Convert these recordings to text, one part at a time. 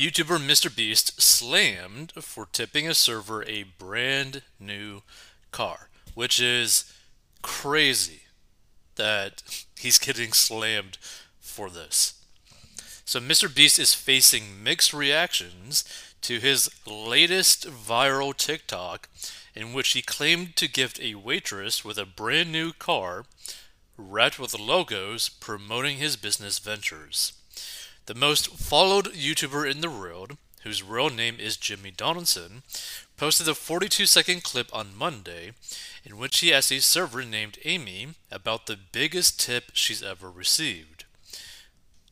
YouTuber MrBeast slammed for tipping a server a brand new car, which is crazy that he's getting slammed for this. So MrBeast is facing mixed reactions to his latest viral TikTok in which he claimed to gift a waitress with a brand new car wrapped with logos promoting his business ventures. The most followed YouTuber in the world, whose real name is Jimmy Donaldson, posted a 42-second clip on Monday in which he asked a server named Amy about the biggest tip she's ever received.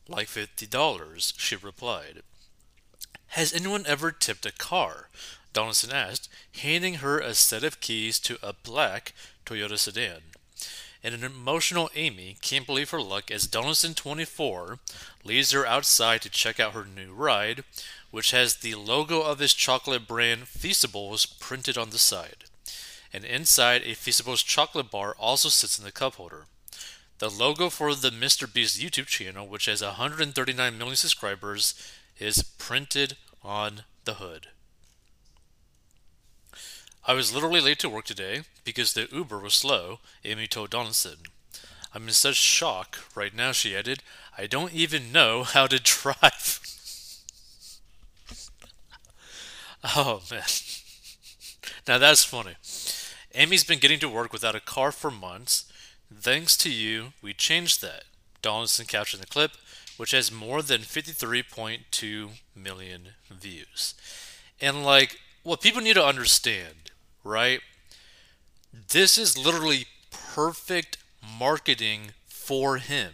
Like $50, she replied. Has anyone ever tipped a car? Donaldson asked, handing her a set of keys to a black Toyota sedan. And an emotional Amy can't believe her luck as Donaldson, 24, leads her outside to check out her new ride, which has the logo of his chocolate brand Feastables printed on the side. And inside, a Feastables chocolate bar also sits in the cup holder. The logo for the MrBeast YouTube channel, which has 139 million subscribers, is printed on the hood. I was literally late to work today because the Uber was slow, Amy told Donaldson. I'm in such shock right now, she added. I don't even know how to drive. Oh, man. Now that's funny. Amy's been getting to work without a car for months. Thanks to you, we changed that, Donaldson captured the clip, which has more than 53.2 million views. And like, what people need to understand, right? This is literally perfect marketing for him.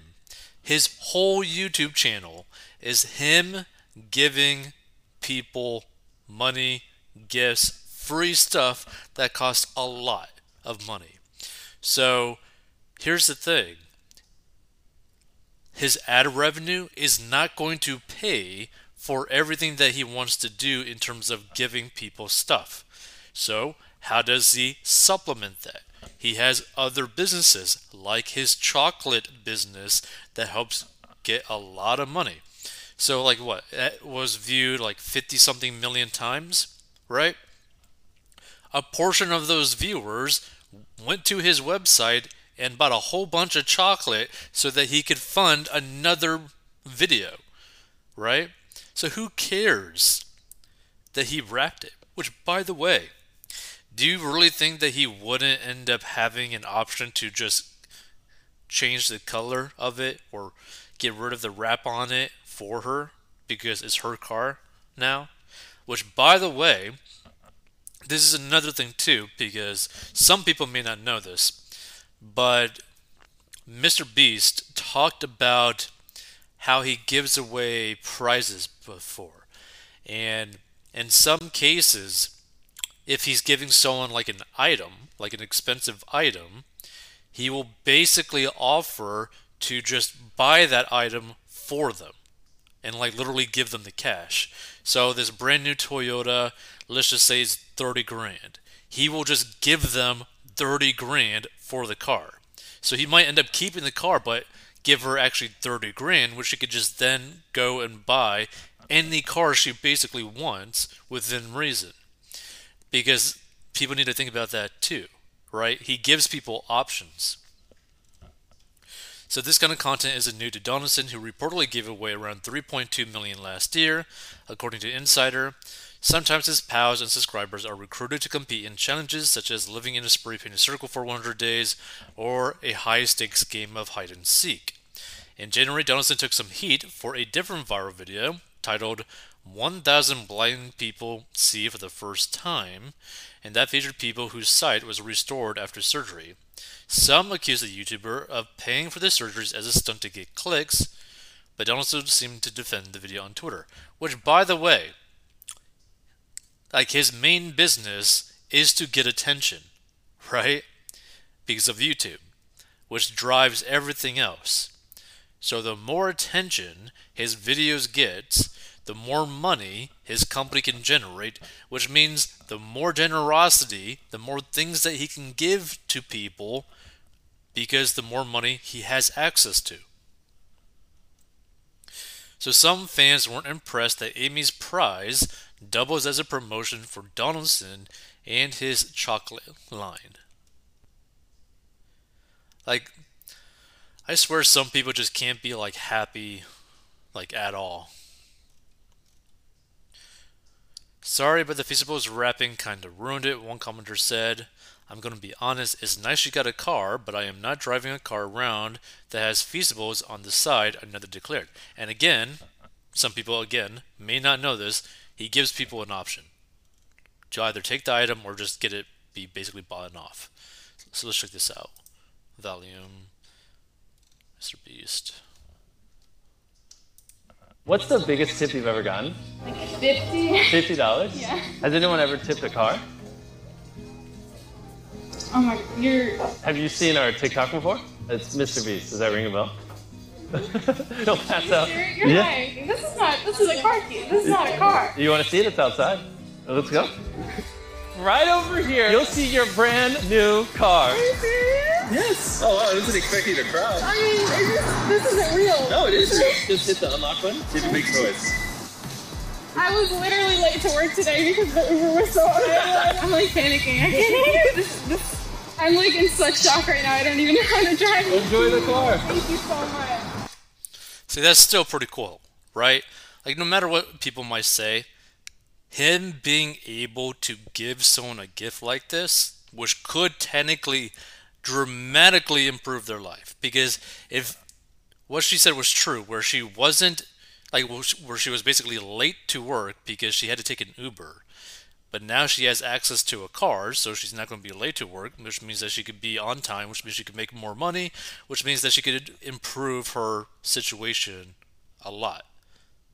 His whole YouTube channel is him giving people money, gifts, free stuff that costs a lot of money. So here's the thing. His ad revenue is not going to pay for everything that he wants to do in terms of giving people stuff. So how does he supplement that? He has other businesses like his chocolate business that helps get a lot of money. So like what? That was viewed like 50 something million times, right? A portion of those viewers went to his website and bought a whole bunch of chocolate so that he could fund another video, right? So who cares that he wrapped it? Which, by the way, do you really think that he wouldn't end up having an option to just change the color of it or get rid of the wrap on it for her because it's her car now? Which, by the way, this is another thing too, because some people may not know this, but MrBeast talked about how he gives away prizes before. And in some cases, if he's giving someone like an item, like an expensive item, he will basically offer to just buy that item for them and like literally give them the cash. So this brand new Toyota, let's just say it's 30 grand. He will just give them 30 grand for the car. So he might end up keeping the car, but give her actually 30 grand, which she could just then go and buy any car she basically wants within reason. Because people need to think about that too, right? He gives people options. So this kind of content isn't new to Donaldson, who reportedly gave away around 3.2 million last year, according to Insider. Sometimes his pals and subscribers are recruited to compete in challenges such as living in a spray-painted circle for 100 days or a high-stakes game of hide-and-seek. In January, Donaldson took some heat for a different viral video titled 1,000 Blind People See for the First Time, and that featured people whose sight was restored after surgery. Some accused the YouTuber of paying for the surgeries as a stunt to get clicks, but Donaldson seemed to defend the video on Twitter, which, by the way, like his main business is to get attention, right? Because of YouTube, which drives everything else. So the more attention his videos get, the more money his company can generate, which means the more generosity, the more things that he can give to people, because the more money he has access to. so some fans weren't impressed that Amy's prize doubles as a promotion for Donaldson and his chocolate line. Like, I swear some people just can't be, like, happy, like, at all. Sorry, but the Feastables wrapping kinda ruined it, one commenter said. I'm gonna be honest, it's nice you got a car, but I am not driving a car around that has Feastables on the side, another declared. And again, some people, again, may not know this, he gives people an option to either take the item or just get it be basically bought off. So let's check this out. Volume, MrBeast. What's the biggest tip you've ever gotten? Like $50. $50? Yeah. Has anyone ever tipped a car? Oh my, have you seen our TikTok before? It's MrBeast. Does that ring a bell? Don't pass out. You're lying. This is a car key. This is not a car. You want to see it? It's outside. Let's go. Right over here, you'll see your brand new car. Are you serious? Yes. Oh wow, I wasn't expecting a crowd. I mean, this isn't real. No, it isn't. Just hit the unlock button. Did a big noise. I was literally late to work today because the Uber was so hard. I'm like panicking. I can't this. I'm like in such shock right now. I don't even know how to drive. Enjoy the car. Thank you so much. See, that's still pretty cool, right? Like, no matter what people might say, him being able to give someone a gift like this, which could technically dramatically improve their life, because if what she said was true, where she wasn't, like, where she was basically late to work because she had to take an Uber. But now she has access to a car, so she's not going to be late to work, which means that she could be on time, which means she could make more money, which means that she could improve her situation a lot,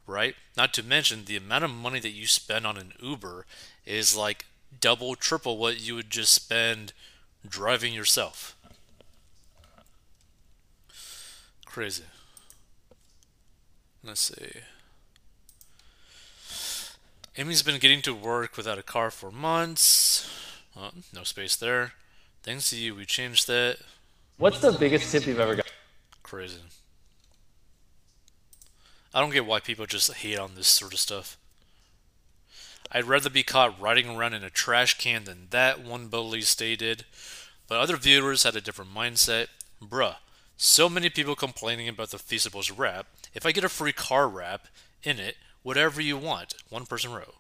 right? Not to mention, the amount of money that you spend on an Uber is like double, triple what you would just spend driving yourself. Crazy. Let's see. Amy's been getting to work without a car for months. Oh, no space there. Thanks to you, we changed that. What's the biggest tip you've ever got? Crazy. I don't get why people just hate on this sort of stuff. I'd rather be caught riding around in a trash can than that, one bully stated. But other viewers had a different mindset. Bruh. So many people complaining about the Feastables wrap. If I get a free car wrap in it, whatever you want, one person wrote.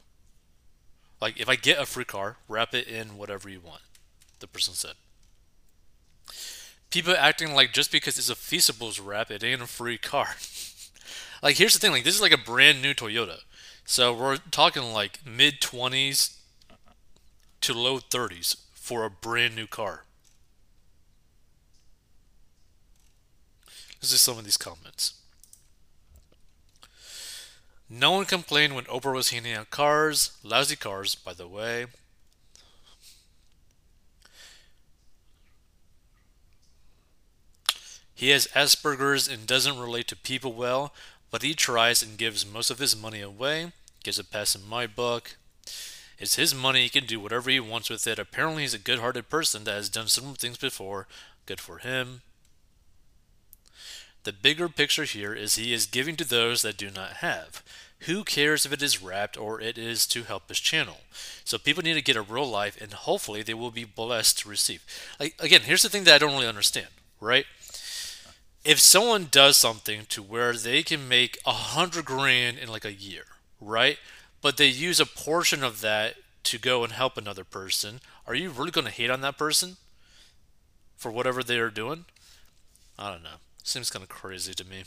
Like, if I get a free car, wrap it in whatever you want, the person said. People acting like just because it's a Feastables wrap, it ain't a free car. Like, here's the thing, like, this is like a brand new Toyota. So we're talking like mid-20s to low 30s for a brand new car. This is some of these comments. No one complained when Oprah was handing out cars. Lousy cars, by the way. He has Asperger's and doesn't relate to people well, but he tries and gives most of his money away. Gives a pass in my book. It's his money. He can do whatever he wants with it. Apparently, he's a good-hearted person that has done some things before. Good for him. The bigger picture here is he is giving to those that do not have. Who cares if it is wrapped or it is to help his channel? So people need to get a real life, and hopefully they will be blessed to receive. Like, again, here's the thing that I don't really understand, right? If someone does something to where they can make $100 grand in like a year, right? But they use a portion of that to go and help another person, are you really going to hate on that person for whatever they are doing? I don't know. Seems kind of crazy to me.